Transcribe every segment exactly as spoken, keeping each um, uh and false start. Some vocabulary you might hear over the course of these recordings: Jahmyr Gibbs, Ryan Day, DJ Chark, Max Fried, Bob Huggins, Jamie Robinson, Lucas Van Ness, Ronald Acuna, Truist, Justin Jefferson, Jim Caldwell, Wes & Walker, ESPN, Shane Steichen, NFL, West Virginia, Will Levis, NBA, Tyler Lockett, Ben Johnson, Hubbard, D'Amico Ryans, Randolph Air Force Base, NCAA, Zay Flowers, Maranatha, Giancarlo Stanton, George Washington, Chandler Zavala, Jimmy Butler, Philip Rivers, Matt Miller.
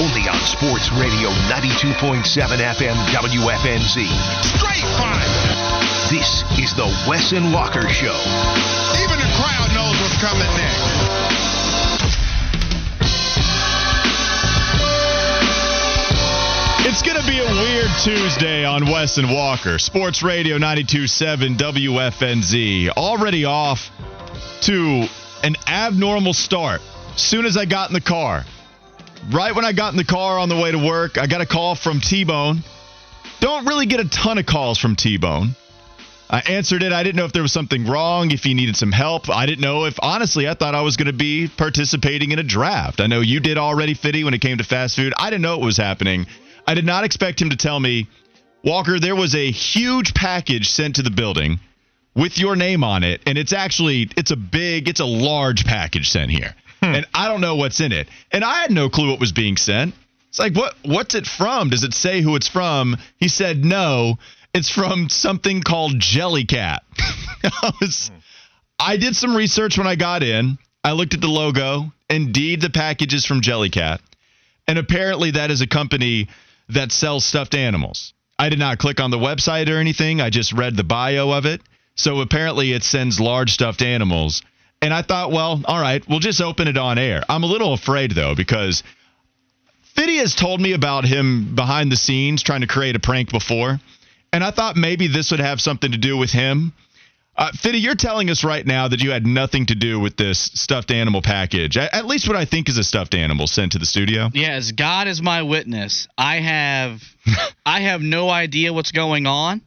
Only on Sports Radio ninety-two point seven F M W F N Z. Straight fire. This is the Wes and Walker Show. Even the crowd knows what's coming next. It's going to be a weird Tuesday on Wes and Walker. Sports Radio ninety-two point seven W F N Z. Already off to an abnormal start. Soon as I got in the car, right when I got in the car on the way to work, I got a call from T-Bone. Don't really get a ton of calls from T-Bone. I answered it. I didn't know if there was something wrong, if he needed some help. I didn't know if, honestly, I thought I was going to be participating in a draft. I know you did already, Fitty, when it came to fast food. I didn't know what was happening. I did not expect him to tell me, Walker, there was a huge package sent to the building with your name on it, and it's actually, it's a big, it's a large package sent here. Hmm. And I don't know what's in it. And I had no clue what was being sent. It's like, what? what's it from? Does it say who it's from? He said, no, it's from something called Jellycat. I, was, I did some research when I got in. I looked at the logo. Indeed, the package is from Jellycat. And apparently that is a company that sells stuffed animals. I did not click on the website or anything. I just read the bio of it. So apparently it sends large stuffed animals. And I thought, well, all right, we'll just open it on air. I'm a little afraid, though, because Fitty has told me about him behind the scenes trying to create a prank before. And I thought maybe this would have something to do with him. Uh, Fitty, you're telling us right now that you had nothing to do with this stuffed animal package, at least what I think is a stuffed animal sent to the studio. Yes, God is my witness. I have, I have no idea what's going on.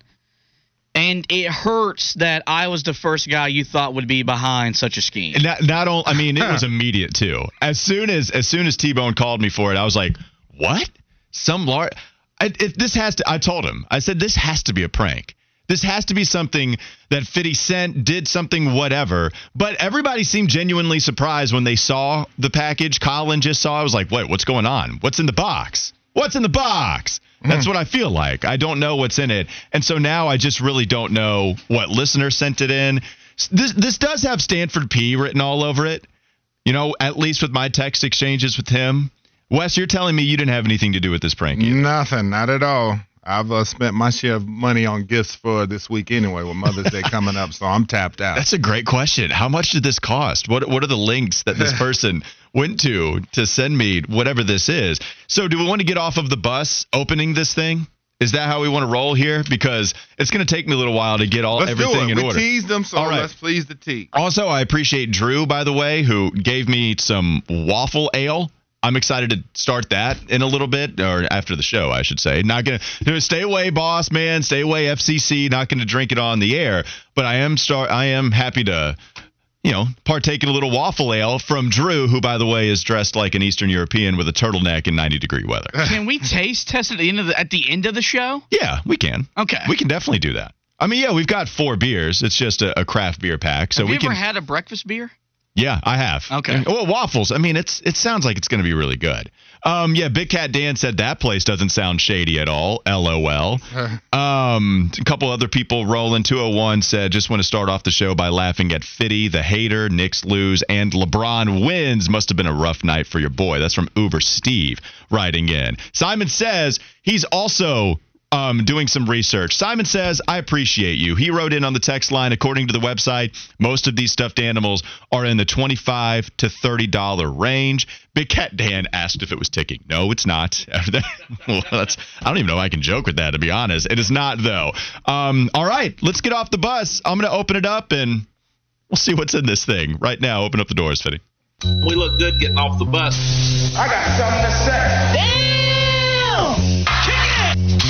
And it hurts that I was the first guy you thought would be behind such a scheme. And not, not only, I mean, it was immediate too. As soon as as soon as T-Bone called me for it, I was like, "What? Some large? I, if this has to." I told him. I said, "This has to be a prank. This has to be something that Fitty sent, did something, whatever." But everybody seemed genuinely surprised when they saw the package. Colin just saw. I was like, "Wait, what's going on? What's in the box? What's in the box?" That's what I feel like. I don't know what's in it. And so now I just really don't know what listener sent it in. This this does have Stanford P written all over it, you know, at least with my text exchanges with him. Wes, you're telling me you didn't have anything to do with this prank either. Nothing, not at all. I've uh, spent my share of money on gifts for this week anyway, with Mother's Day coming up, so I'm tapped out. That's a great question. How much did this cost? What What are the links that this person went to to send me whatever this is? So do we want to get off of the bus opening this thing? Is that how we want to roll here? Because it's going to take me a little while to get all let's everything in we order. Let's tease them, so all right. Let's please the tea. Also, I appreciate Drew, by the way, who gave me some waffle ale. I'm excited to start that in a little bit, or after the show, I should say. Not going to stay away, boss, man. Stay away, F C C. Not going to drink it on the air, but I am start. I am happy to, you know, partake in a little waffle ale from Drew, who, by the way, is dressed like an Eastern European with a turtleneck in ninety degree weather. Can we taste test at the end of the, at the end of the show? Yeah, we can. Okay, we can definitely do that. I mean, yeah, we've got four beers. It's just a, a craft beer pack. So have we you ever can, had a breakfast beer? Yeah, I have. Okay. Well, waffles. I mean, it's it sounds like it's going to be really good. Um, yeah, Big Cat Dan said that place doesn't sound shady at all. LOL. um, a couple other people. Roland two oh one said, just want to start off the show by laughing at Fitty, the hater, Knicks lose, and LeBron wins. Must have been a rough night for your boy. That's from Uber Steve writing in. Simon says he's also Um, doing some research. Simon says, I appreciate you. He wrote in on the text line, according to the website, most of these stuffed animals are in the twenty-five to thirty dollars range. Big Cat Dan asked if it was ticking. No, it's not. Well, that's, I don't even know I can joke with that, to be honest. It is not, though. Um, all right, let's get off the bus. I'm going to open it up, and we'll see what's in this thing. Right now, open up the doors, Fitty. We look good getting off the bus. I got something to say. Damn! Kick it!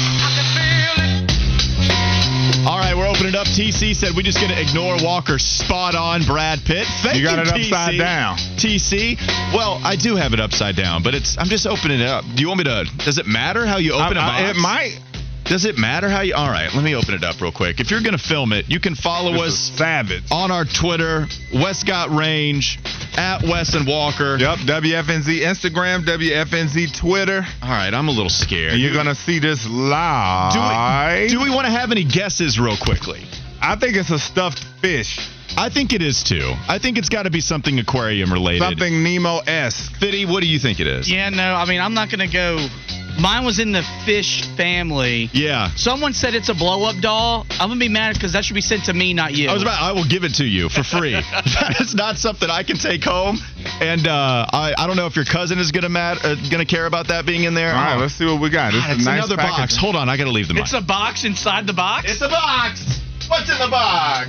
All right, we're opening up. T C said, we're just going to ignore Walker. Spot on, Brad Pitt. Thank you, got it upside down. T C, well, I do have it upside down, but it's I'm just opening it up. Do you want me to – does it matter how you open I, a box? It might. Does it matter how you – all right, let me open it up real quick. If you're going to film it, you can follow this us savage. on our Twitter, Westcott Range, at Wes and Walker. Yep, W F N Z Instagram, W F N Z Twitter. All right, I'm a little scared. And you're going to see this live. Do we, do we want to have any guesses real quickly? I think it's a stuffed fish. I think it is, too. I think it's got to be something aquarium-related. Something Nemo-esque. Fitty, what do you think it is? Yeah, no, I mean, I'm not going to go – mine was in the fish family. Yeah. Someone said it's a blow-up doll. I'm going to be mad because that should be sent to me, not you. I was about. I will give it to you for free. That is not something I can take home. And uh, I, I don't know if your cousin is going to mad, uh, going to care about that being in there. All right, oh. let's see what we got. This God, is it's nice another package. box. Hold on, I got to leave the mic. It's a box inside the box? It's a box. What's in the box?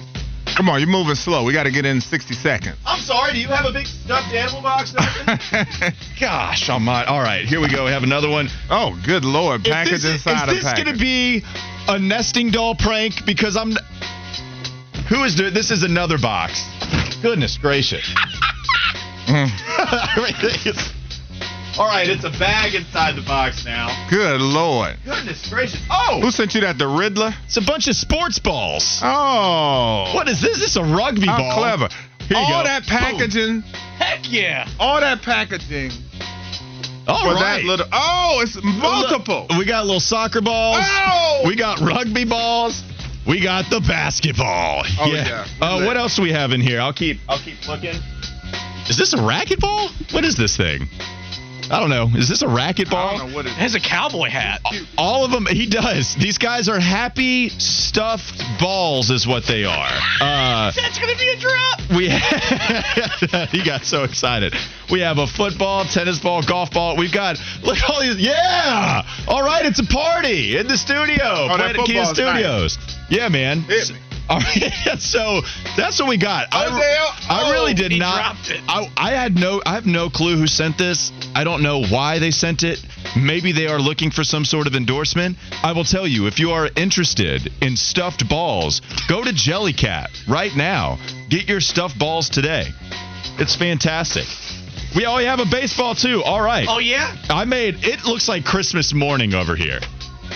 Come on, you're moving slow. We got to get in sixty seconds. I'm sorry. Do you have a big stuffed animal box? Gosh, I'm not. All right, here we go. We have another one. Oh, good Lord. Package this, inside a package. Is this going to be a nesting doll prank? Because I'm. Who is doing this? Is another box. Goodness gracious. mm. All right, it's a bag inside the box now. Good Lord. Goodness gracious. Oh! Who sent you that, the Riddler? It's a bunch of sports balls. Oh. What is this? This is a rugby How ball. How clever. Here All you go. that packaging. Boom. Heck yeah. All that packaging. All right. That little, oh, it's multiple. We got little soccer balls. Oh! We got rugby balls. We got the basketball. Oh, yeah. yeah. Uh, what else do we have in here? I'll keep, I'll keep looking. Is this a racquetball? What is this thing? I don't know. Is this a racquetball? I don't know what it is. It has a cowboy hat. All of them. He does. These guys are happy stuffed balls is what they are. Uh, That's going to be a drop. We have, he got so excited. We have a football, tennis ball, golf ball. We've got, look all these. Yeah. All right. It's a party in the studio. Oh, Planet Kia Studios. Nice. Yeah, man. Hit me. All right, so that's what we got. I, oh, I really did he not. Dropped it. I, I had no. I have no clue who sent this. I don't know why they sent it. Maybe they are looking for some sort of endorsement. I will tell you, if you are interested in stuffed balls, go to Jellycat right now. Get your stuffed balls today. It's fantastic. We already have a baseball too. All right. Oh yeah. I made. It looks like Christmas morning over here.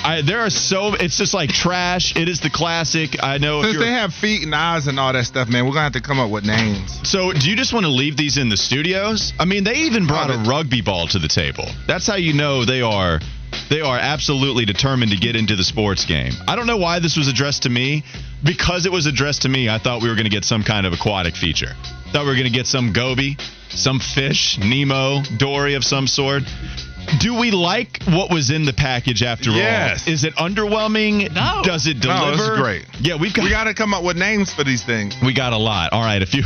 I, there are so it's just like trash. It is the classic. I know since if they have feet and eyes and all that stuff, man, we're gonna have to come up with names. So, do you just want to leave these in the studios? I mean, they even brought a rugby ball to the table. That's how you know they are they are absolutely determined to get into the sports game. I don't know why this was addressed to me. Because it was addressed to me, I thought we were gonna get some kind of aquatic feature. Thought we were gonna get some goby, some fish, Nemo, Dory of some sort. Do we like what was in the package after yes. all? Is it underwhelming? No. Does it deliver? No, this is great. Yeah, we've got. We got to come up with names for these things. We got a lot. All right, if you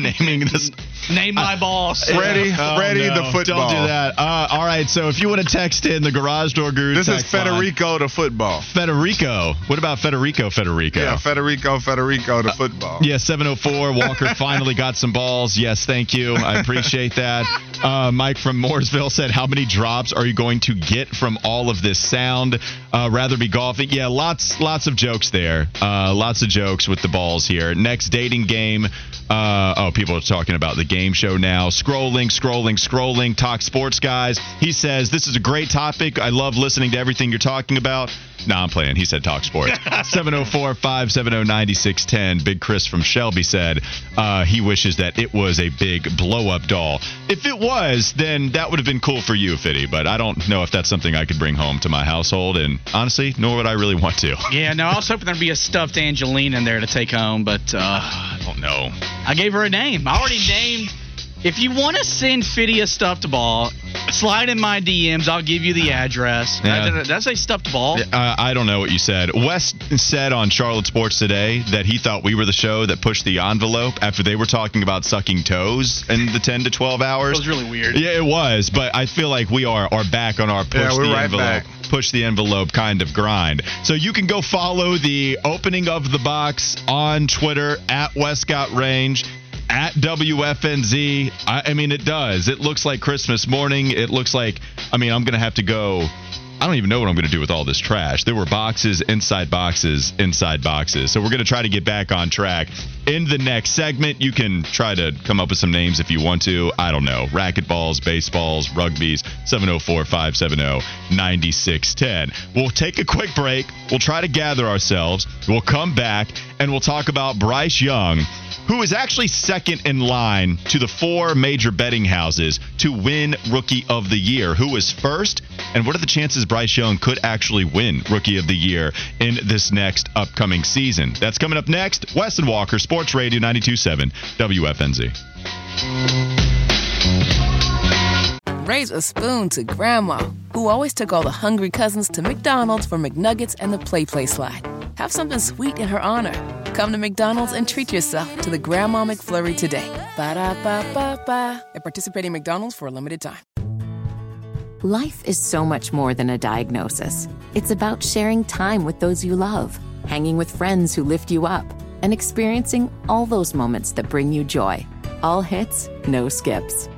naming this. Name my uh, balls. Ready, oh, ready no. the football. Don't do that. Uh, all right, so if you want to text in the Garage Door Guru. This text is Federico to football. Federico. What about Federico? Federico. Yeah, Federico. Federico to uh, football. Yeah, seven oh four. Walker finally got some balls. Yes, thank you. I appreciate that. Uh, Mike from Mooresville said, "How many drops are you going to get from all of this sound? Uh, rather be golfing." Yeah, lots lots of jokes there. Uh, lots of jokes with the balls here. Next dating game. Uh, oh, people are talking about the game show now. Scrolling, scrolling, scrolling. Talk sports, guys. He says, "This is a great topic. I love listening to everything you're talking about." Nah, I'm playing. He said talk sports. seven oh four, five seven oh, nine six one oh. Big Chris from Shelby said uh, he wishes that it was a big blow-up doll. If it was, then that would have been cool for you, Fitty, but I don't know if that's something I could bring home to my household, and honestly, nor would I really want to. Yeah, no, I was hoping there'd be a stuffed Angelina in there to take home, but uh, I don't know. I gave her a name. I already named. If you want to send Fitty a stuffed ball, Slide in my D Ms. I'll give you the address. Yeah. Did I say stuffed ball? Uh, I don't know what you said. Wes said on Charlotte Sports Today that he thought we were the show that pushed the envelope after they were talking about sucking toes in the ten to twelve hours. It was really weird. Yeah, it was. But I feel like we are, are back on our push yeah, we're the right envelope. Back. Push the envelope kind of grind. So you can go follow the opening of the box on Twitter at Westcott Range. At W F N Z, I, I mean, it does. It looks like Christmas morning. It looks like, I mean, I'm going to have to go. I don't even know what I'm going to do with all this trash. There were boxes, inside boxes, inside boxes. So we're going to try to get back on track. In the next segment, you can try to come up with some names if you want to. I don't know. Racquetballs, baseballs, rugbies, seven oh four, five seven oh, nine six one oh. We'll take a quick break. We'll try to gather ourselves. We'll come back, and we'll talk about Bryce Young, who is actually second in line to the four major betting houses to win Rookie of the Year. Who is first? And what are the chances Bryce Young could actually win Rookie of the Year in this next upcoming season? That's coming up next. Wes and Walker, Sports Radio ninety-two point seven W F N Z. Raise a spoon to Grandma, who always took all the hungry cousins to McDonald's for McNuggets and the Play Play Slide. Have something sweet in her honor. Come to McDonald's and treat yourself to the Grandma McFlurry today. Ba-da-ba-ba-ba. At participating McDonald's for a limited time. Life is so much more than a diagnosis. It's about sharing time with those you love, hanging with friends who lift you up, and experiencing all those moments that bring you joy. All hits, no skips.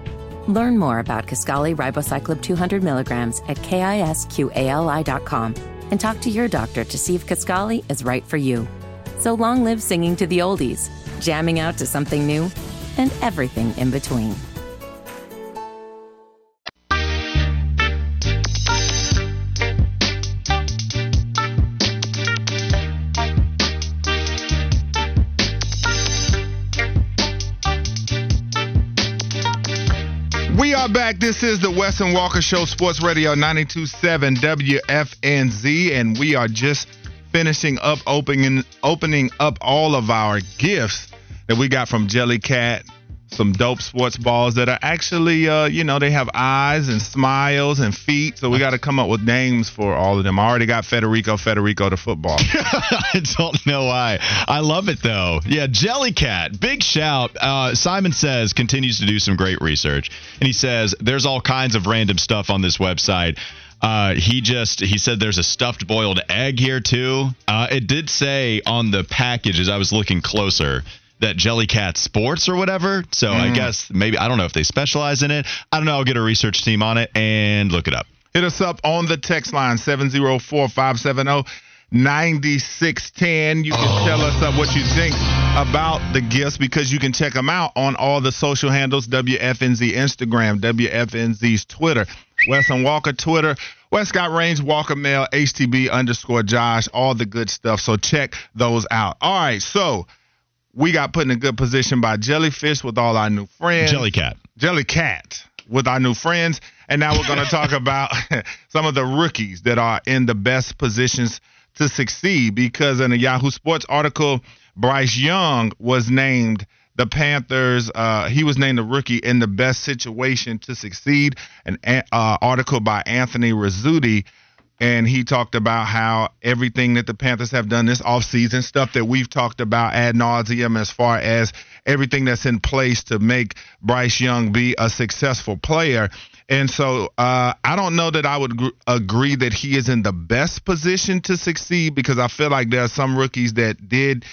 Learn more about Kisqali Ribociclib two hundred milligrams at kisqali dot com and talk to your doctor to see if Kisqali is right for you. So long live singing to the oldies, jamming out to something new, and everything in between. We are back. This is the Wes and Walker Show, Sports Radio ninety-two point seven W F N Z, and we are just finishing up opening opening up all of our gifts that we got from Jellycat, some dope sports balls that are actually, uh, you know, they have eyes and smiles and feet. So we got to come up with names for all of them. I already got Federico, Federico the football. I don't know why. I love it, though. Yeah, Jellycat, big shout. Uh, Simon says, continues to do some great research. And he says, there's all kinds of random stuff on this website. Uh, he just, he said there's a stuffed boiled egg here, too. Uh, it did say on the package as I was looking closer that Jellycat Sports or whatever. So mm. I guess maybe, I don't know if they specialize in it. I don't know. I'll get a research team on it and look it up. Hit us up on the text line, seven oh four, five seven oh, nine six one oh. You can oh. tell us up what you think about the gifts because you can check them out on all the social handles, W F N Z Instagram, W F N Z's Twitter, Wes and Walker Twitter, Westcott Range, Walker Mail, H T B underscore Josh, all the good stuff. So check those out. All right, so we got put in a good position by Jellyfish with all our new friends. Jellycat. Jellycat with our new friends. And now we're going to talk about some of the rookies that are in the best positions to succeed because in a Yahoo Sports article, Bryce Young was named the Panthers. Uh, he was named the rookie in the best situation to succeed. An uh, article by Anthony Rizzuti. And he talked about how everything that the Panthers have done this offseason, stuff that we've talked about ad nauseum as far as everything that's in place to make Bryce Young be a successful player. And so uh, I don't know that I would gr- agree that he is in the best position to succeed because I feel like there are some rookies that did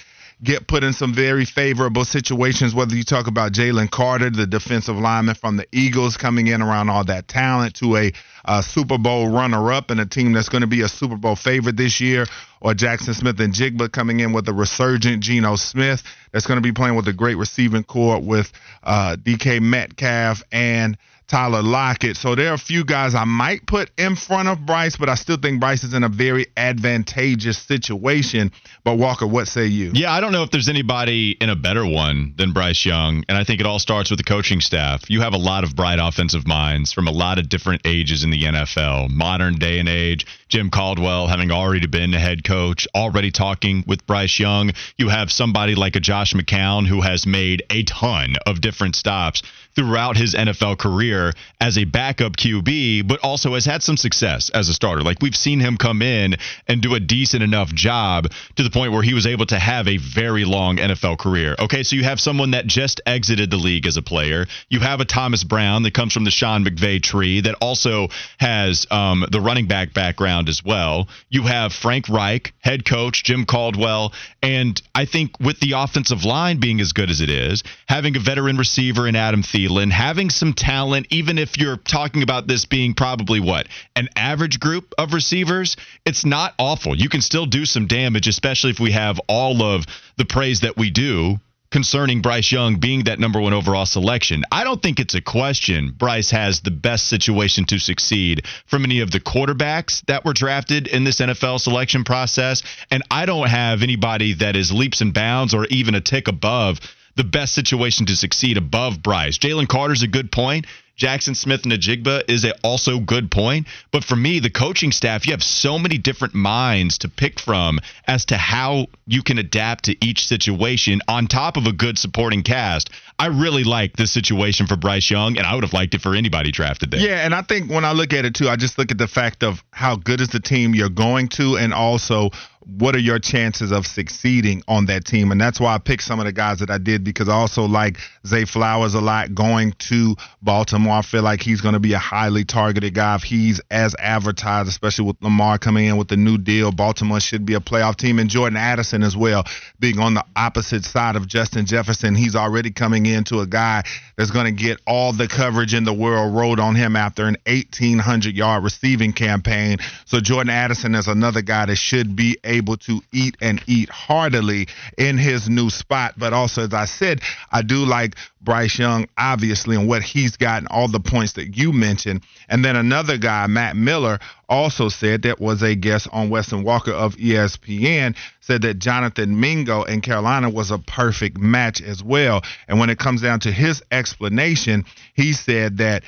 get put in some very favorable situations, whether you talk about Jalen Carter, the defensive lineman from the Eagles coming in around all that talent to a uh, Super Bowl runner-up and a team that's going to be a Super Bowl favorite this year, or Jackson Smith-Njigba coming in with a resurgent Geno Smith that's going to be playing with a great receiving corps with uh, D K Metcalf and Tyler Lockett. So there are a few guys I might put in front of Bryce, but I still think Bryce is in a very advantageous situation. But Walker, what say you? Yeah, I don't know if there's anybody in a better one than Bryce Young. And I think it all starts with the coaching staff. You have a lot of bright offensive minds from a lot of different ages in the N F L, modern day and age. Jim Caldwell having already been a head coach, already talking with Bryce Young. You have somebody like a Josh McCown who has made a ton of different stops throughout his N F L career as a backup Q B, but also has had some success as a starter. Like, we've seen him come in and do a decent enough job to the point where he was able to have a very long N F L career. Okay, so you have someone that just exited the league as a player. You have a Thomas Brown that comes from the Sean McVay tree that also has um, the running back background as well. You have Frank Reich, head coach, Jim Caldwell, and I think with the offensive line being as good as it is, having a veteran receiver in Adam Thielen, having some talent, even if you're talking about this being probably what, an average group of receivers, it's not awful. You can still do some damage, especially if we have all of the praise that we do concerning Bryce Young being that number one overall selection. I don't think it's a question Bryce has the best situation to succeed from any of the quarterbacks that were drafted in this N F L selection process. And I don't have anybody that is leaps and bounds or even a tick above the best situation to succeed above Bryce. Jalen Carter's a good point. Jackson Smith-Njigba is a also good point. But for me, the coaching staff, you have so many different minds to pick from as to how you can adapt to each situation on top of a good supporting cast. I really like this situation for Bryce Young, and I would have liked it for anybody drafted there. Yeah, and I think when I look at it, too, I just look at the fact of how good is the team you're going to, and also what are your chances of succeeding on that team? And that's why I picked some of the guys that I did, because I also like Zay Flowers a lot going to Baltimore. I feel like he's going to be a highly targeted guy if he's as advertised, especially with Lamar coming in with the new deal. Baltimore should be a playoff team. And Jordan Addison as well, being on the opposite side of Justin Jefferson. He's already coming into a guy that's going to get all the coverage in the world rolled on him after an eighteen hundred yard receiving campaign. So Jordan Addison is another guy that should be a able to eat and eat heartily in his new spot. But also, as I said, I do like Bryce Young, obviously, and what he's gotten, all the points that you mentioned. And then another guy, Matt Miller, also said, that was a guest on Wes and Walker of E S P N, said that Jonathan Mingo in Carolina was a perfect match as well. And when it comes down to his explanation, he said that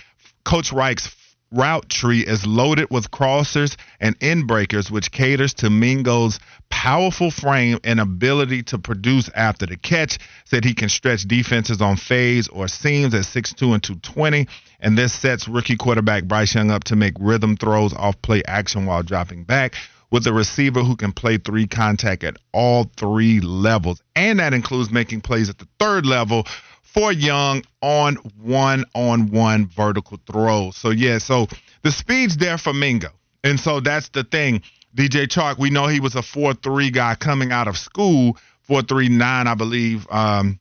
Coach Reich's route tree is loaded with crossers and end breakers, which caters to Mingo's powerful frame and ability to produce after the catch. Said he can stretch defenses on fades or seams at six two and two twenty, and this sets rookie quarterback Bryce Young up to make rhythm throws off play action while dropping back, with a receiver who can play three contact at all three levels, and that includes making plays at the third level for Young on one-on-one vertical throws. So, yeah, so the speed's there for Mingo. And so that's the thing. D J Chark, we know he was a four three guy coming out of school, four three nine, I believe, um,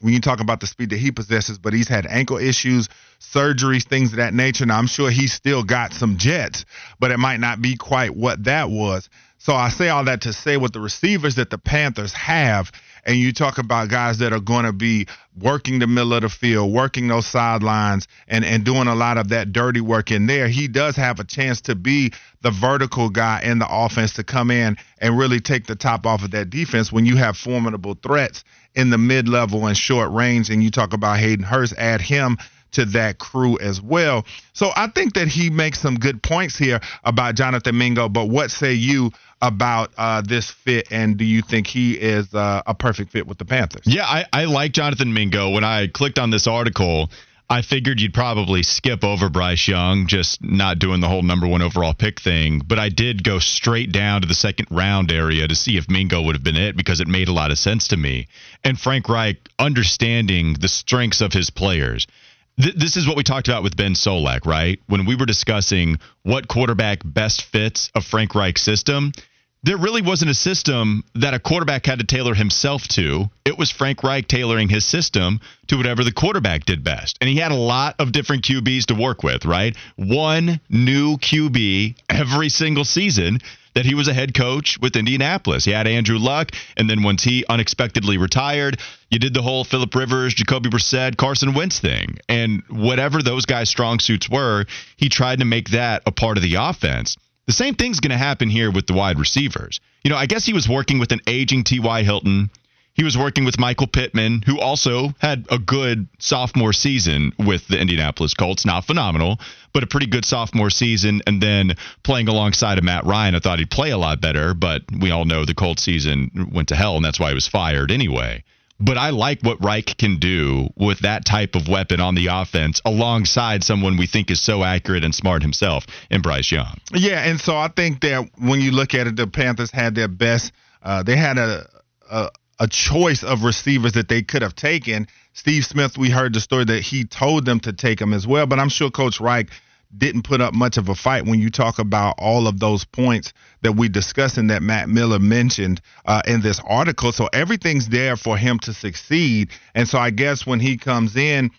when you talk about the speed that he possesses, but he's had ankle issues, surgeries, things of that nature. Now, I'm sure he's still got some jets, but it might not be quite what that was. So I say all that to say, with the receivers that the Panthers have, and you talk about guys that are going to be working the middle of the field, working those sidelines, and, and doing a lot of that dirty work in there, he does have a chance to be the vertical guy in the offense, to come in and really take the top off of that defense when you have formidable threats in the mid-level and short range. And you talk about Hayden Hurst, add him to that crew as well. So I think that he makes some good points here about Jonathan Mingo, but what say you about uh, this fit, and do you think he is uh, a perfect fit with the Panthers? Yeah, I, I like Jonathan Mingo. When I clicked on this article, I figured you'd probably skip over Bryce Young, just not doing the whole number one overall pick thing. But I did go straight down to the second round area to see if Mingo would have been it, because it made a lot of sense to me. And Frank Reich understanding the strengths of his players. This is what we talked about with Ben Solak, right? When we were discussing what quarterback best fits a Frank Reich system, there really wasn't a system that a quarterback had to tailor himself to. It was Frank Reich tailoring his system to whatever the quarterback did best. And he had a lot of different Q Bs to work with, right? One new Q B every single season that he was a head coach with Indianapolis. He had Andrew Luck, and then once he unexpectedly retired, you did the whole Philip Rivers, Jacoby Brissett, Carson Wentz thing. And whatever those guys' strong suits were, he tried to make that a part of the offense. The same thing's going to happen here with the wide receivers. You know, I guess he was working with an aging T Y Hilton. he was working with Michael Pittman, who also had a good sophomore season with the Indianapolis Colts. Not phenomenal, but a pretty good sophomore season. And then playing alongside of Matt Ryan, I thought he'd play a lot better. But we all know the Colts season went to hell, and that's why he was fired anyway. But I like what Reich can do with that type of weapon on the offense alongside someone we think is so accurate and smart himself in Bryce Young. Yeah, and so I think that when you look at it, the Panthers had their best. Uh, they had a, a a choice of receivers that they could have taken. Steve Smith, we heard the story that he told them to take him as well, but I'm sure Coach Reich didn't put up much of a fight when you talk about all of those points that we discussed and that Matt Miller mentioned uh, in this article. So everything's there for him to succeed. And so I guess when he comes in,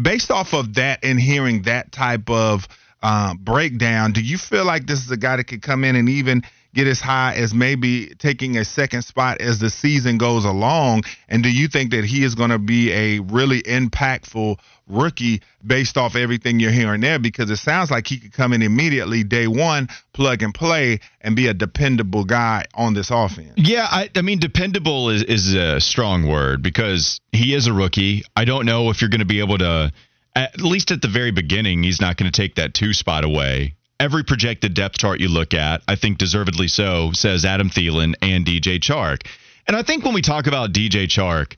based off of that and hearing that type of uh, breakdown, do you feel like this is a guy that could come in and even – get as high as maybe taking a second spot as the season goes along? And do you think that he is going to be a really impactful rookie based off everything you're hearing there? Because it sounds like he could come in immediately day one, plug and play, and be a dependable guy on this offense. Yeah, I, I mean, dependable is, is a strong word because he is a rookie. I don't know if you're going to be able to, at least at the very beginning, he's not going to take that two spot away. Every projected depth chart you look at, I think deservedly so, says Adam Thielen and D J Chark. And I think when we talk about D J Chark,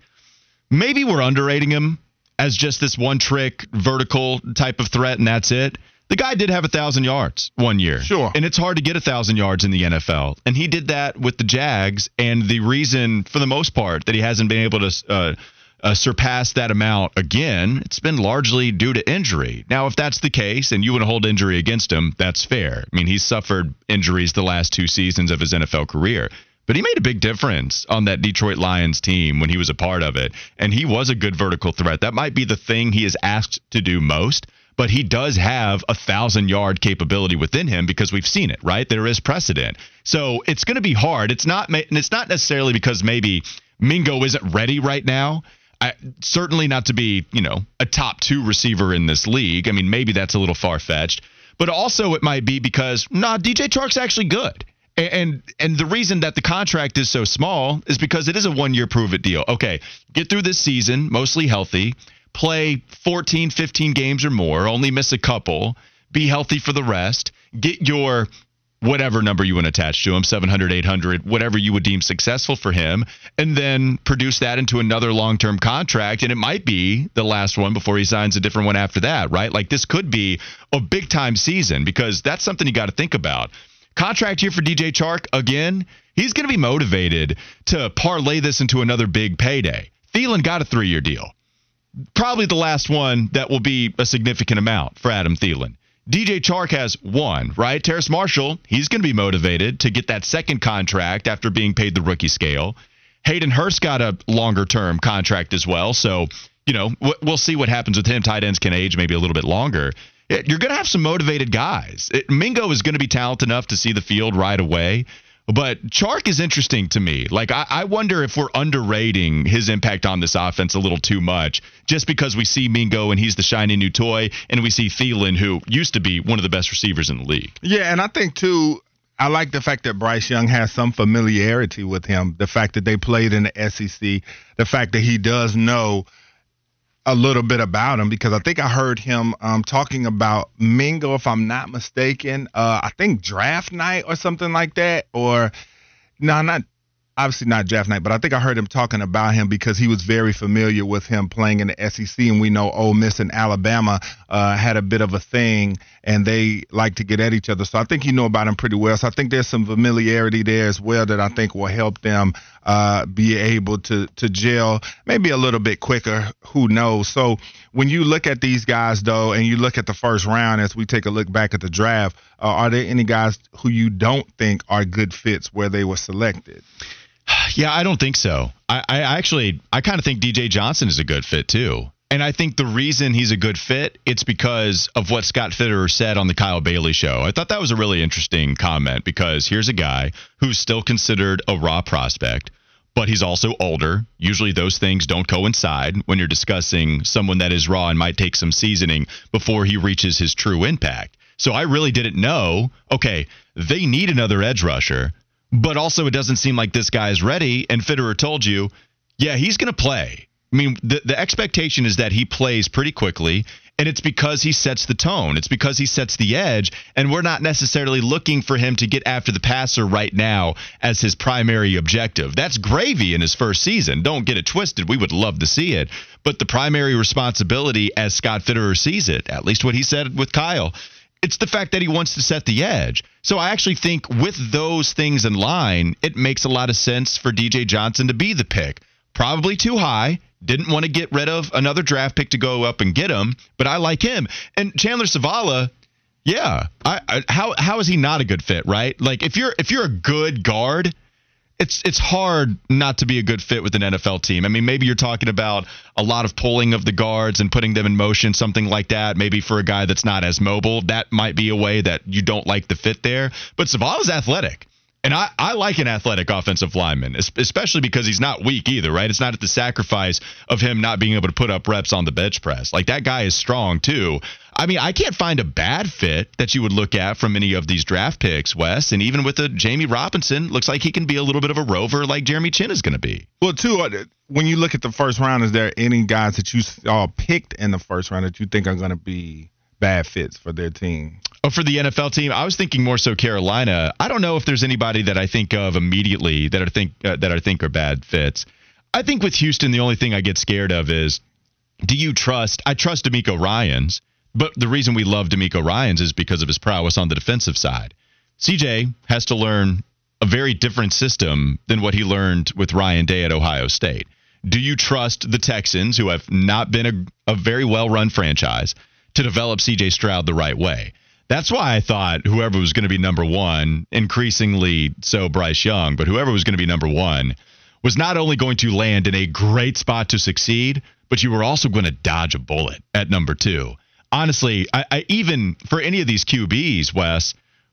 maybe we're underrating him as just this one trick, vertical type of threat, and that's it. The guy did have one thousand yards one year. Sure. And it's hard to get one thousand yards in the N F L. And he did that with the Jags. And the reason, for the most part, that he hasn't been able to uh, uh, surpass that amount again, it's been largely due to injury. Now, if that's the case and you want to hold injury against him, that's fair. I mean, he's suffered injuries the last two seasons of his N F L career. But he made a big difference on that Detroit Lions team when he was a part of it. And he was a good vertical threat. That might be the thing he is asked to do most. But he does have a thousand-yard capability within him because we've seen it, right? There is precedent. So it's going to be hard. It's not, and it's not necessarily because maybe Mingo isn't ready right now. I, certainly not to be, you know, a top two receiver in this league. I mean, maybe that's a little far-fetched. But also it might be because, nah, D J Chark's actually good. And, and and the reason that the contract is so small is because it is a one-year prove-it deal. Okay, get through this season, mostly healthy, play fourteen, fifteen games or more, only miss a couple, be healthy for the rest, get your whatever number you want to attach to him, seven hundred, eight hundred, whatever you would deem successful for him, and then produce that into another long-term contract. And it might be the last one before he signs a different one after that, right? Like this could be a big-time season because that's something you got to think about. Contract here for D J Chark, again, he's going to be motivated to parlay this into another big payday. Thielen got a three-year deal. Probably the last one that will be a significant amount for Adam Thielen. D J Chark has one, right? Terrace Marshall, he's going to be motivated to get that second contract after being paid the rookie scale. Hayden Hurst got a longer-term contract as well, so, you know, we'll see what happens with him. Tight ends can age maybe a little bit longer. You're going to have some motivated guys. It, Mingo is going to be talented enough to see the field right away, but Chark is interesting to me. Like, I, I wonder if we're underrating his impact on this offense a little too much just because we see Mingo and he's the shiny new toy, and we see Thielen, who used to be one of the best receivers in the league. Yeah, and I think, too, I like the fact that Bryce Young has some familiarity with him, the fact that they played in the S E C, the fact that he does know a little bit about him, because I think I heard him um, talking about Mingo, if I'm not mistaken, uh, I think draft night or something like that, or no, not obviously not draft night, but I think I heard him talking about him because he was very familiar with him playing in the S E C. And we know Ole Miss and Alabama uh, had a bit of a thing, and they like to get at each other. So I think you know about him pretty well. So I think there's some familiarity there as well that I think will help them Uh, be able to to gel maybe a little bit quicker. Who knows? So when you look at these guys, though, and you look at the first round as we take a look back at the draft, uh, are there any guys who you don't think are good fits where they were selected? Yeah, I don't think so. I, I actually I kind of think D J Johnson is a good fit, too. And I think the reason he's a good fit, it's because of what Scott Fitterer said on the Kyle Bailey show. I thought that was a really interesting comment because here's a guy who's still considered a raw prospect, but he's also older. Usually those things don't coincide when you're discussing someone that is raw and might take some seasoning before he reaches his true impact. So I really didn't know, okay, they need another edge rusher, But also, it doesn't seem like this guy is ready. And Fitterer told you, yeah, he's going to play. I mean, the, the expectation is that he plays pretty quickly, and it's because he sets the tone. It's because he sets the edge, and we're not necessarily looking for him to get after the passer right now as his primary objective. That's gravy in his first season. Don't get it twisted. We would love to see it. But the primary responsibility, as Scott Fitterer sees it, at least what he said with Kyle, it's the fact that he wants to set the edge. So I actually think with those things in line, it makes a lot of sense for D J Johnson to be the pick. Probably too high. Didn't want to get rid of another draft pick to go up and get him, but I like him. And Chandler Zavala, yeah, I, I, how how is he not a good fit, right? Like if you're if you're a good guard, it's it's hard not to be a good fit with an N F L team. I mean, maybe you're talking about a lot of pulling of the guards and putting them in motion, something like that. Maybe for a guy that's not as mobile, that might be a way that you don't like the fit there. But Zavala's athletic. And I, I like an athletic offensive lineman, especially because he's not weak either, right? It's not at the sacrifice of him not being able to put up reps on the bench press. Like, that guy is strong, too. I mean, I can't find a bad fit that you would look at from any of these draft picks, Wes. And even with a Jamie Robinson, looks like he can be a little bit of a rover like Jeremy Chin is going to be. Well, too, when you look at the first round, is there any guys that you all picked in the first round that you think are going to be bad fits for their team? Oh, for the N F L team, I was thinking more so Carolina. I don't know if there's anybody that I think of immediately that I think uh, that I think are bad fits. I think with Houston, the only thing I get scared of is, do you trust? I trust D'Amico Ryans, but the reason we love D'Amico Ryans is because of his prowess on the defensive side. C J has to learn a very different system than what he learned with Ryan Day at Ohio State. Do you trust the Texans, who have not been a, a very well-run franchise, to develop C J Stroud the right way? That's why I thought whoever was going to be number one, increasingly so Bryce Young, but whoever was going to be number one was not only going to land in a great spot to succeed, but you were also going to dodge a bullet at number two. Honestly, I, I even for any of these Q Bs, Wes,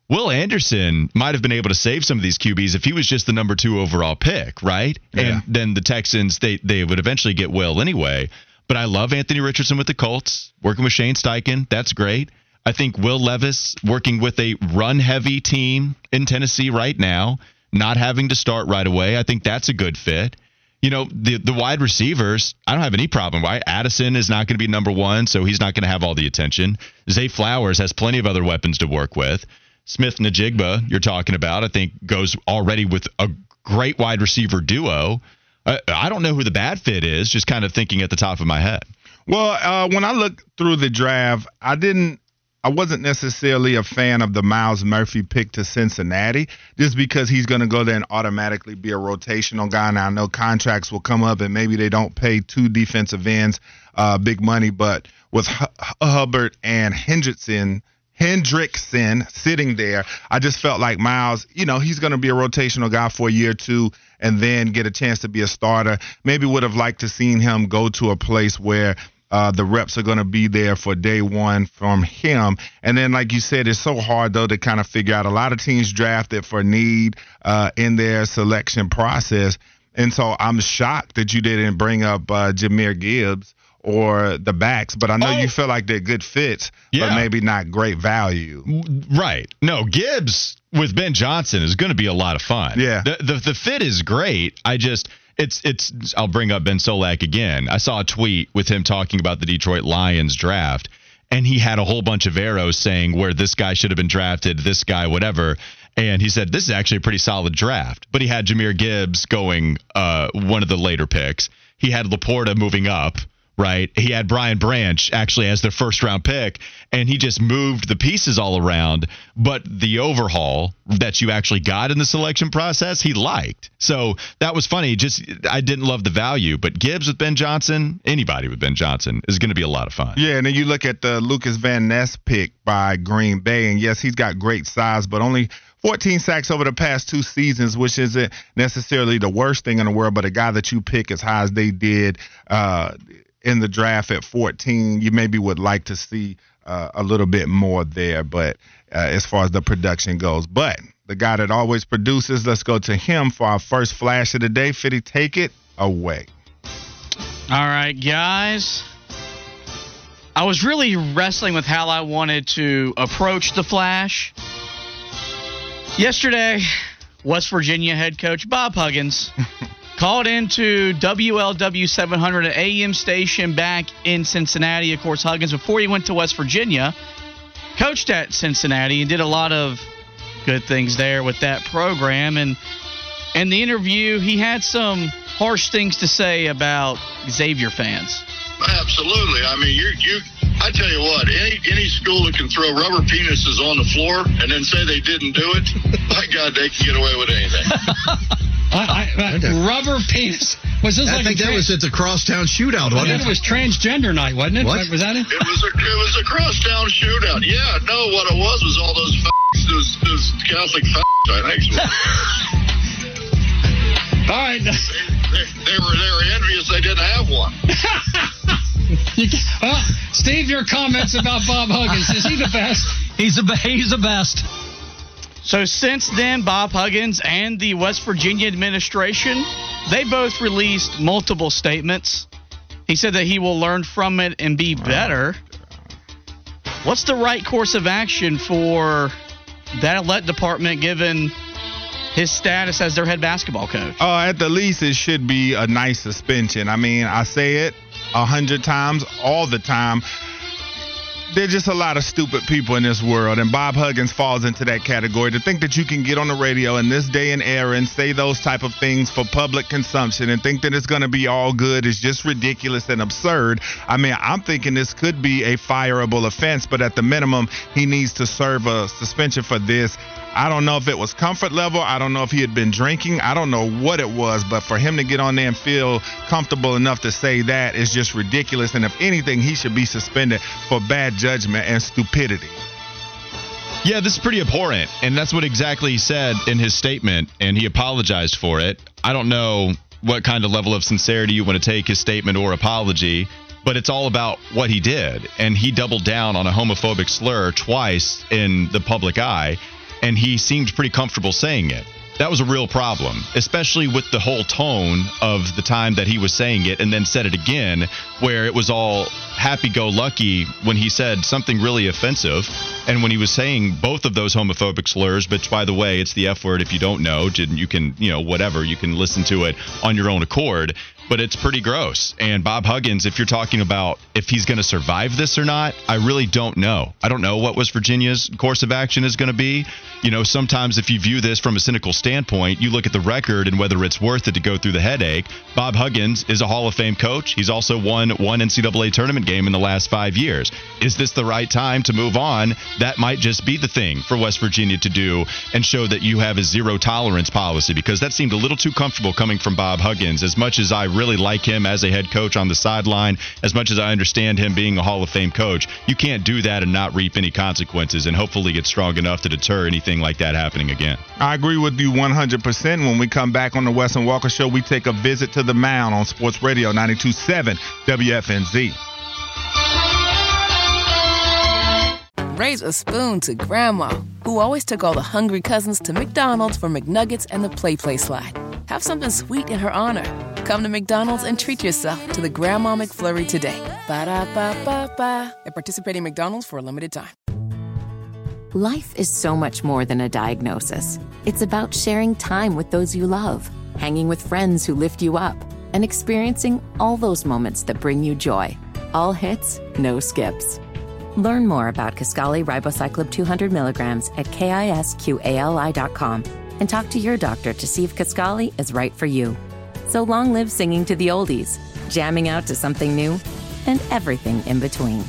Will Anderson might have been able to save some of these Q Bs if he was just the number two overall pick, right? Yeah. And then the Texans, they they would eventually get Will anyway. But I love Anthony Richardson with the Colts, working with Shane Steichen. That's great. I think Will Levis working with a run-heavy team in Tennessee right now, not having to start right away. I think that's a good fit. You know, the the wide receivers, I don't have any problem, right? Addison is not going to be number one, so he's not going to have all the attention. Zay Flowers has plenty of other weapons to work with. Smith-Njigba, you're talking about, I think goes already with a great wide receiver duo. I don't know who the bad fit is, just kind of thinking at the top of my head. Well, uh, when I looked through the draft, I didn't, I wasn't necessarily a fan of the Myles Murphy pick to Cincinnati, just because he's going to go there and automatically be a rotational guy. Now, I know contracts will come up and maybe they don't pay two defensive ends uh, big money, but with H- Hubbard and Hendrickson, Hendrickson sitting there, I just felt like Myles, you know, he's going to be a rotational guy for a year or two and then get a chance to be a starter. Maybe would have liked to seen him go to a place where uh, the reps are going to be there for day one from him. And then, like you said, it's so hard, though, to kind of figure out. A lot of teams drafted for need uh, in their selection process. And so I'm shocked that you didn't bring up uh, Jahmyr Gibbs or the backs, but I know oh. you feel like they're good fits, yeah. but maybe not great value. Right. No, Gibbs with Ben Johnson is going to be a lot of fun. Yeah. The, the the fit is great. I just, it's, it's, I'll bring up Ben Solak again. I saw a tweet with him talking about the Detroit Lions draft, and he had a whole bunch of arrows saying where this guy should have been drafted, this guy, whatever. And he said, this is actually a pretty solid draft, but he had Jahmyr Gibbs going uh, one of the later picks. He had Laporta moving up. Right. He had Brian Branch actually as their first round pick, and he just moved the pieces all around. But the overhaul that you actually got in the selection process, he liked. So that was funny. Just I didn't love the value. But Gibbs with Ben Johnson, anybody with Ben Johnson is going to be a lot of fun. Yeah. And then you look at the Lucas Van Ness pick by Green Bay. And yes, he's got great size, but only fourteen sacks over the past two seasons, which isn't necessarily the worst thing in the world. But a guy that you pick as high as they did uh in the draft at fourteen, you maybe would like to see uh, a little bit more there, but uh, as far as the production goes. But the guy that always produces, let's go to him for our first flash of the day. Fitty, take it away. All right, guys. I was really wrestling with how I wanted to approach the flash. Yesterday, West Virginia head coach Bob Huggins called into W L W seven hundred, an A M station back in Cincinnati. Of course, Huggins, before he went to West Virginia, coached at Cincinnati and did a lot of good things there with that program. And in the interview, he had some harsh things to say about Xavier fans. Absolutely. I mean, you you. I tell you what, any any school that can throw rubber penises on the floor and then say they didn't do it, by God, they can get away with anything. I, I, I, rubber penis. Was this I like think a that trans- was at the Crosstown Shootout, wasn't it? It was transgender night, wasn't it? What? Was that it? It was a, it was a Crosstown Shootout. Yeah, no, what it was was all those f***s, those, those Catholic f***s, I think. All right. They, they were they were envious they didn't have one. You, well, Steve, your comments about Bob Huggins. Is he the best? He's the he's the best. So since then, Bob Huggins and the West Virginia administration, they both released multiple statements. He said that he will learn from it and be better. What's the right course of action for that athletic department given his status as their head basketball coach? Oh, uh, at the least, it should be a nice suspension. I mean, I say it a hundred times all the time. There's just a lot of stupid people in this world, and Bob Huggins falls into that category. To think that you can get on the radio in this day and era and say those type of things for public consumption and think that it's going to be all good is just ridiculous and absurd. I mean, I'm thinking this could be a fireable offense, but at the minimum, he needs to serve a suspension for this. I don't know if it was comfort level. I don't know if he had been drinking. I don't know what it was, but for him to get on there and feel comfortable enough to say that is just ridiculous. And if anything, he should be suspended for bad judgment and stupidity. Yeah, this is pretty abhorrent. And that's what exactly he said in his statement. And he apologized for it. I don't know what kind of level of sincerity you want to take his statement or apology, but it's all about what he did. And he doubled down on a homophobic slur twice in the public eye. And he seemed pretty comfortable saying it. That was a real problem, especially with the whole tone of the time that he was saying it and then said it again, where it was all happy-go-lucky when he said something really offensive. And when he was saying both of those homophobic slurs, which, by the way, it's the F word if you don't know. You can, you know, whatever. You can listen to it on your own accord. But it's pretty gross. And Bob Huggins, if you're talking about if he's going to survive this or not, I really don't know. I don't know what West Virginia's course of action is going to be. You know, sometimes if you view this from a cynical standpoint, you look at the record and whether it's worth it to go through the headache. Bob Huggins is a Hall of Fame coach. He's also won one N C double A tournament game in the last five years. Is this the right time to move on? That might just be the thing for West Virginia to do and show that you have a zero tolerance policy, because that seemed a little too comfortable coming from Bob Huggins. As much as I really really like him as a head coach on the sideline, as much as I understand him being a Hall of Fame coach, you can't do that and not reap any consequences, and hopefully get strong enough to deter anything like that happening again. I agree with you one hundred percent. When we come back on the Wes and Walker Show, we take a visit to the mound on Sports Radio ninety-two point seven W F N Z. Raise a spoon to Grandma, who always took all the hungry cousins to McDonald's for McNuggets and the Play Play Slide. Have something sweet in her honor. Come to McDonald's and treat yourself to the Grandma McFlurry today. Ba-da-ba-ba-ba. At participating McDonald's for a limited time. Life is so much more than a diagnosis. It's about sharing time with those you love, hanging with friends who lift you up, and experiencing all those moments that bring you joy. All hits, no skips. Learn more about Kisqali Ribociclib two hundred milligrams at kisqali dot com and talk to your doctor to see if Kisqali is right for you. So long live singing to the oldies, jamming out to something new, and everything in between.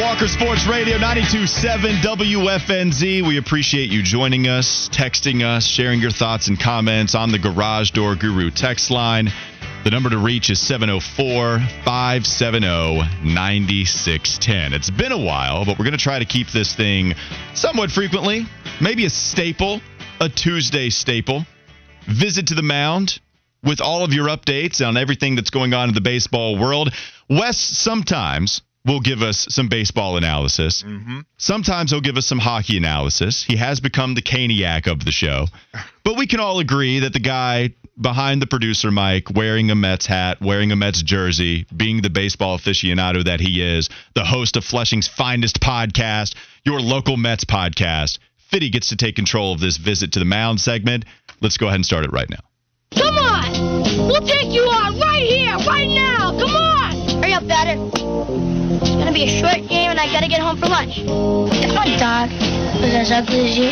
Walker Sports Radio ninety-two point seven W F N Z. We appreciate you joining us, texting us, sharing your thoughts and comments on the Garage Door Guru text line. The number to reach is seven oh four, five seven oh, nine six one oh. It's been a while, but we're going to try to keep this thing somewhat frequently. Maybe a staple, a Tuesday staple. Visit to the mound with all of your updates on everything that's going on in the baseball world. Wes sometimes will give us some baseball analysis. Mm-hmm. Sometimes he'll give us some hockey analysis. He has become the Caniac of the show. But we can all agree that the guy behind the producer mic, wearing a Mets hat, wearing a Mets jersey, being the baseball aficionado that he is, the host of Flushing's finest podcast, your local Mets podcast, Fitty gets to take control of this Visit to the Mound segment. Let's go ahead and start it right now. Come on! We'll take you on right here, right now! Come on! Hurry up, batter. It's gonna be a short game and I gotta get home for lunch. If my dog was as ugly as you,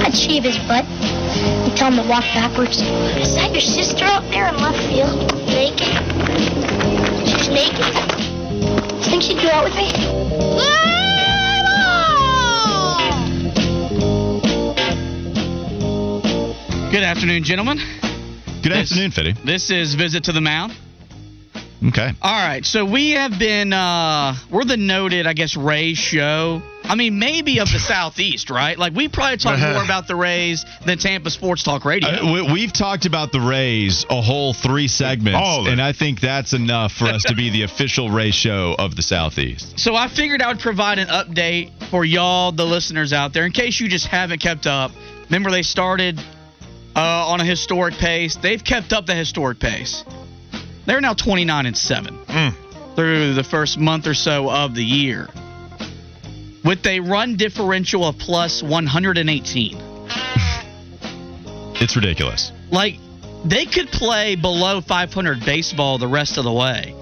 I'd shave his butt and tell him to walk backwards. Is that your sister out there in left field? Naked? She's naked. You think she'd go out with me? Ah! Good afternoon, gentlemen. Good this, afternoon, Fitty. This is Visit to the Mound. Okay. All right. So we have been, uh, we're the noted, I guess, Rays show. I mean, maybe of the Southeast, right? Like, we probably talk more about the Rays than Tampa Sports Talk Radio. Uh, we, we've talked about the Rays a whole three segments, and I think that's enough for us to be the official Rays show of the Southeast. So I figured I would provide an update for y'all, the listeners out there, in case you just haven't kept up. Remember, they started... Uh, on a historic pace. They've kept up the historic pace. They're now twenty-nine and seven mm. through the first month or so of the year, with a run differential of plus one hundred eighteen. It's ridiculous. Like, they could play below five hundred baseball the rest of the way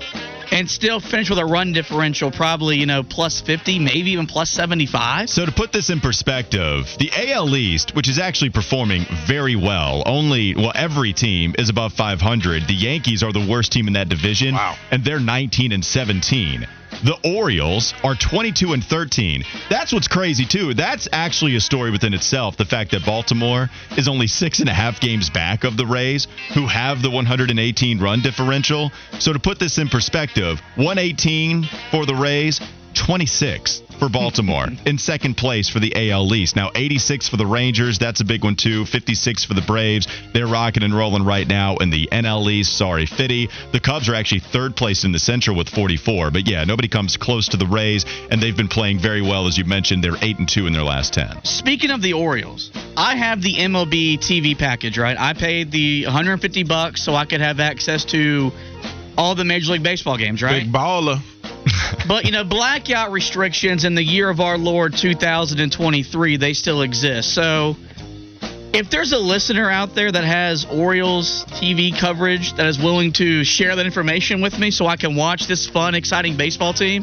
and still finish with a run differential, probably, you know, plus fifty, maybe even plus seventy-five. So to put this in perspective, the A L East, which is actually performing very well, only, well, every team is above five hundred. The Yankees are the worst team in that division, wow. and they're nineteen and seventeen. The Orioles are twenty-two and thirteen. That's what's crazy, too. That's actually a story within itself, the fact that Baltimore is only six and a half games back of the Rays, who have the one hundred eighteen run differential. So to put this in perspective, one eighteen for the Rays, twenty-six for Baltimore, in second place for the A L East. Now, eighty-six for the Rangers. That's a big one, too. fifty-six for the Braves. They're rocking and rolling right now in the N L East. Sorry, Fitty. The Cubs are actually third place in the Central with forty-four. But, yeah, nobody comes close to the Rays, and they've been playing very well. As you mentioned, they're eight and two in their last ten. Speaking of the Orioles, I have the M L B T V package, right? I paid the one hundred fifty bucks so I could have access to all the Major League Baseball games, right? Big baller. But, you know, blackout restrictions in the year of our Lord two thousand twenty-three, they still exist. So if there's a listener out there that has Orioles T V coverage that is willing to share that information with me so I can watch this fun, exciting baseball team,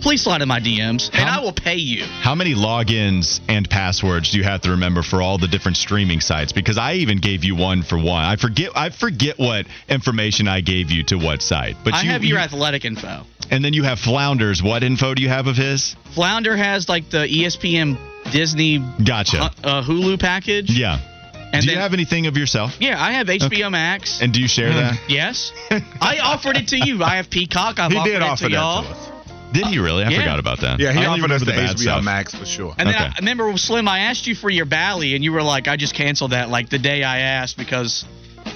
please slide in my D Ms, and how, I will pay you. How many logins and passwords do you have to remember for all the different streaming sites? Because I even gave you one for one. I forget I forget what information I gave you to what site. But I you, have your you, athletic info. And then you have Flounder's. What info do you have of his? Flounder has, like, the E S P N Disney gotcha. uh, Hulu package. Yeah. And do then, you have anything of yourself? Yeah, I have H B O okay. Max. And do you share that? Yes. I offered it to you. I have Peacock. I've he offered did it offer to y'all. That to us. Did he really? I yeah. forgot about that. Yeah, he offered us the, the H B O stuff. Max for sure. And okay. then I remember, Slim, I asked you for your Bally, and you were like, I just canceled that like the day I asked because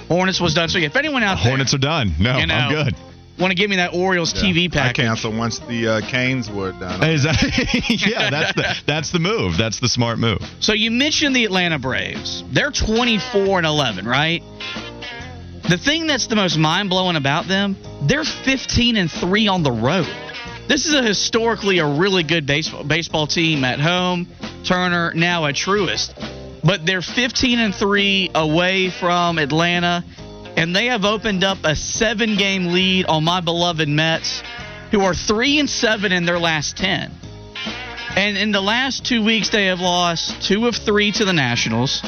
Hornets was done. So if anyone out there. Hornets are done. No, you know, I'm good. Want to give me that Orioles yeah. T V package. I canceled once the uh, Canes were done. Is that, yeah, that's the, that's the move. That's the smart move. So you mentioned the Atlanta Braves. They're twenty-four and eleven, right? The thing that's the most mind-blowing about them, they're fifteen and three on the road. This is a historically a really good baseball baseball team at home. Turner now at Truist, but they're fifteen and three away from Atlanta, and they have opened up a seven-game lead on my beloved Mets, who are three and seven in their last ten. And in the last two weeks, they have lost two of three to the Nationals,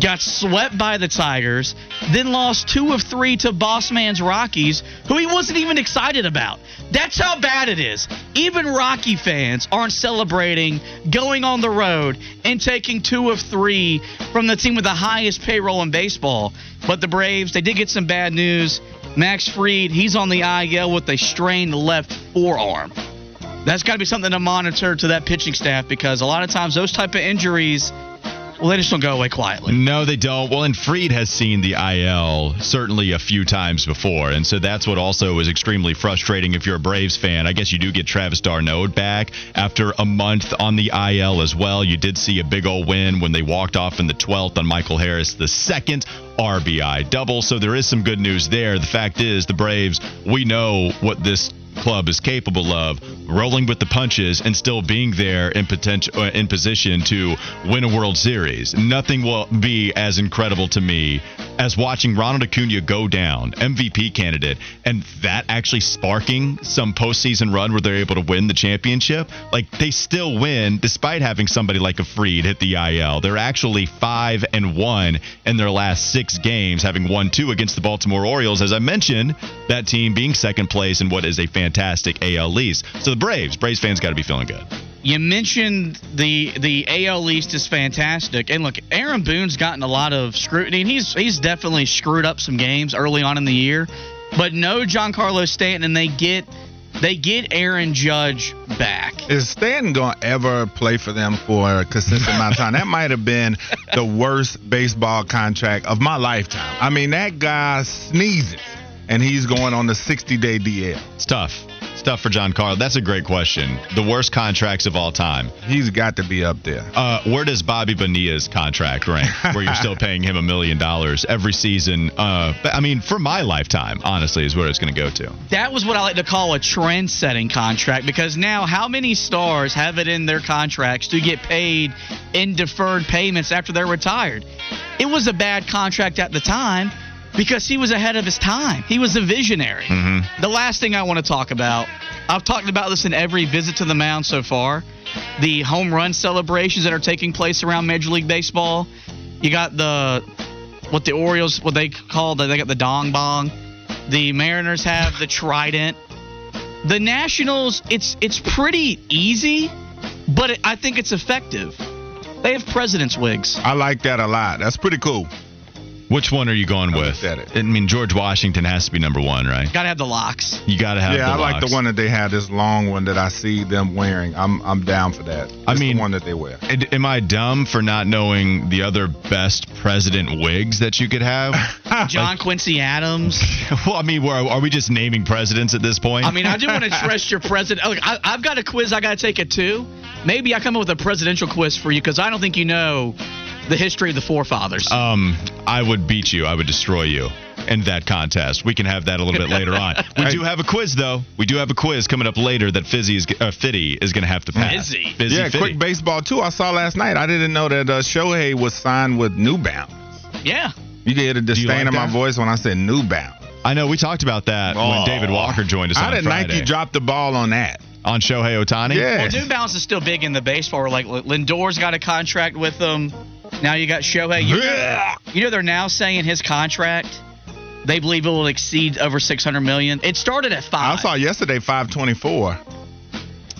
got swept by the Tigers, then lost two of three to Boss Man's Rockies, who he wasn't even excited about. That's how bad it is. Even Rocky fans aren't celebrating going on the road and taking two of three from the team with the highest payroll in baseball. But the Braves, they did get some bad news. Max Fried, he's on the I L with a strained left forearm. That's got to be something to monitor to that pitching staff, because a lot of times those type of injuries – Well, they just don't go away quietly. No, they don't. Well, and Freed has seen the I L certainly a few times before, and so that's what also is extremely frustrating if you're a Braves fan. I guess you do get Travis d'Arnaud back after a month on the I L as well. You did see a big old win when they walked off in the twelfth on Michael Harris the second. R B I double, so there is some good news there. The fact is, the Braves, we know what this club is capable of, rolling with the punches and still being there in potential uh, in position to win a World Series. Nothing will be as incredible to me as watching Ronald Acuna go down, M V P candidate, and that actually sparking some postseason run where they're able to win the championship. Like, they still win despite having somebody like a Fried hit the I L. They're actually five and one in their last six games, having won two against the Baltimore Orioles. As I mentioned, that team being second place in what is a fantastic A L East. So the Braves, Braves fans got to be feeling good. You mentioned the the A L East is fantastic. And look, Aaron Boone's gotten a lot of scrutiny. He's he's definitely screwed up some games early on in the year. But no Giancarlo Stanton, and they get they get Aaron Judge back. Is Stanton going to ever play for them for a consistent amount of time? That might have been the worst baseball contract of my lifetime. I mean, that guy sneezes, and he's going on the sixty-day D L. It's tough. Stuff for Giancarlo. That's a great question. The worst contracts of all time. He's got to be up there. Uh, where does Bobby Bonilla's contract rank, where you're still paying him a million dollars every season? Uh, I mean, for my lifetime, honestly, is where it's going to go to. That was what I like to call a trend-setting contract, because now how many stars have it in their contracts to get paid in deferred payments after they're retired? It was a bad contract at the time, because he was ahead of his time. He was a visionary. Mm-hmm. The last thing I want to talk about, I've talked about this in every visit to the mound so far, the home run celebrations that are taking place around Major League Baseball. You got the, what the Orioles, what they call, the, they got the dong bong. The Mariners have the trident. The Nationals, it's it's pretty easy, but it, I think it's effective. They have president's wigs. I like that a lot. That's pretty cool. Which one are you going with? I mean, George Washington has to be number one, right? Got to have the locks. You got to have yeah, the locks. Yeah, I like the one that they have, this long one that I see them wearing. I'm I'm down for that. It's I mean, the one that they wear. It, am I dumb for not knowing the other best president wigs that you could have? John like, Quincy Adams. Well, I mean, we're, are we just naming presidents at this point? I mean, I do want to trust your president. Look, I, I've got a quiz I got to take it to. Maybe I come up with a presidential quiz for you, because I don't think you know the history of the forefathers. Um, I would beat you. I would destroy you in that contest. We can have that a little bit later on. We do have a quiz, though. We do have a quiz coming up later that Fizzy is, uh, Fitty is going to have to pass. Fizzy? Fizzy yeah, Fitty. Quick baseball, too. I saw last night. I didn't know that uh, Shohei was signed with New Bounds. Yeah. You did a disdain like in my voice when I said New Bounds. I know. We talked about that oh. when David Walker joined us on Friday. How did Nike drop the ball on that? On Shohei Ohtani? Yes. Well, New Bounds is still big in the baseball. Like, Lindor's got a contract with them. Now you got Shohei. You know, you know they're now saying his contract, they believe it will exceed over six hundred million dollars. It started at five. I saw yesterday five twenty-four.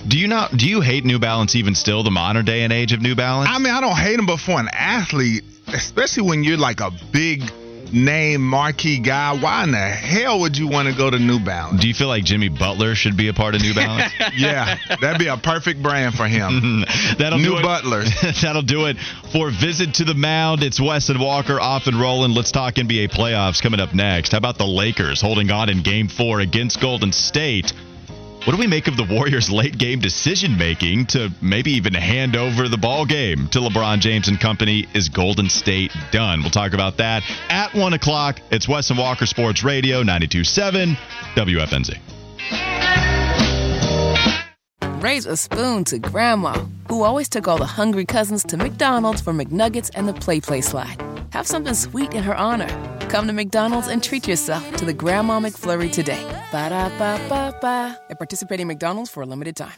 Do you not? Do you hate New Balance even still? The modern day and age of New Balance. I mean, I don't hate them, but for an athlete, especially when you're like a big name marquee guy, why in the hell would you want to go to New Balance? Do you feel like Jimmy Butler should be a part of New Balance? Yeah, that'd be a perfect brand for him. That'll New Butler. That'll do it for Visit to the Mound. It's Wes and Walker off and rolling. Let's talk N B A playoffs coming up next. How about the Lakers holding on in game four against Golden State? What do we make of the Warriors' late-game decision-making to maybe even hand over the ball game to LeBron James and company? Is Golden State done? We'll talk about that at one o'clock. It's Wes and Walker Sports Radio, ninety-two point seven W F N Z. Raise a spoon to Grandma, who always took all the hungry cousins to McDonald's for McNuggets and the Play Play Slide. Have something sweet in her honor. Come to McDonald's and treat yourself to the Grandma McFlurry today. Ba-da-ba-ba-ba. At participating McDonald's for a limited time.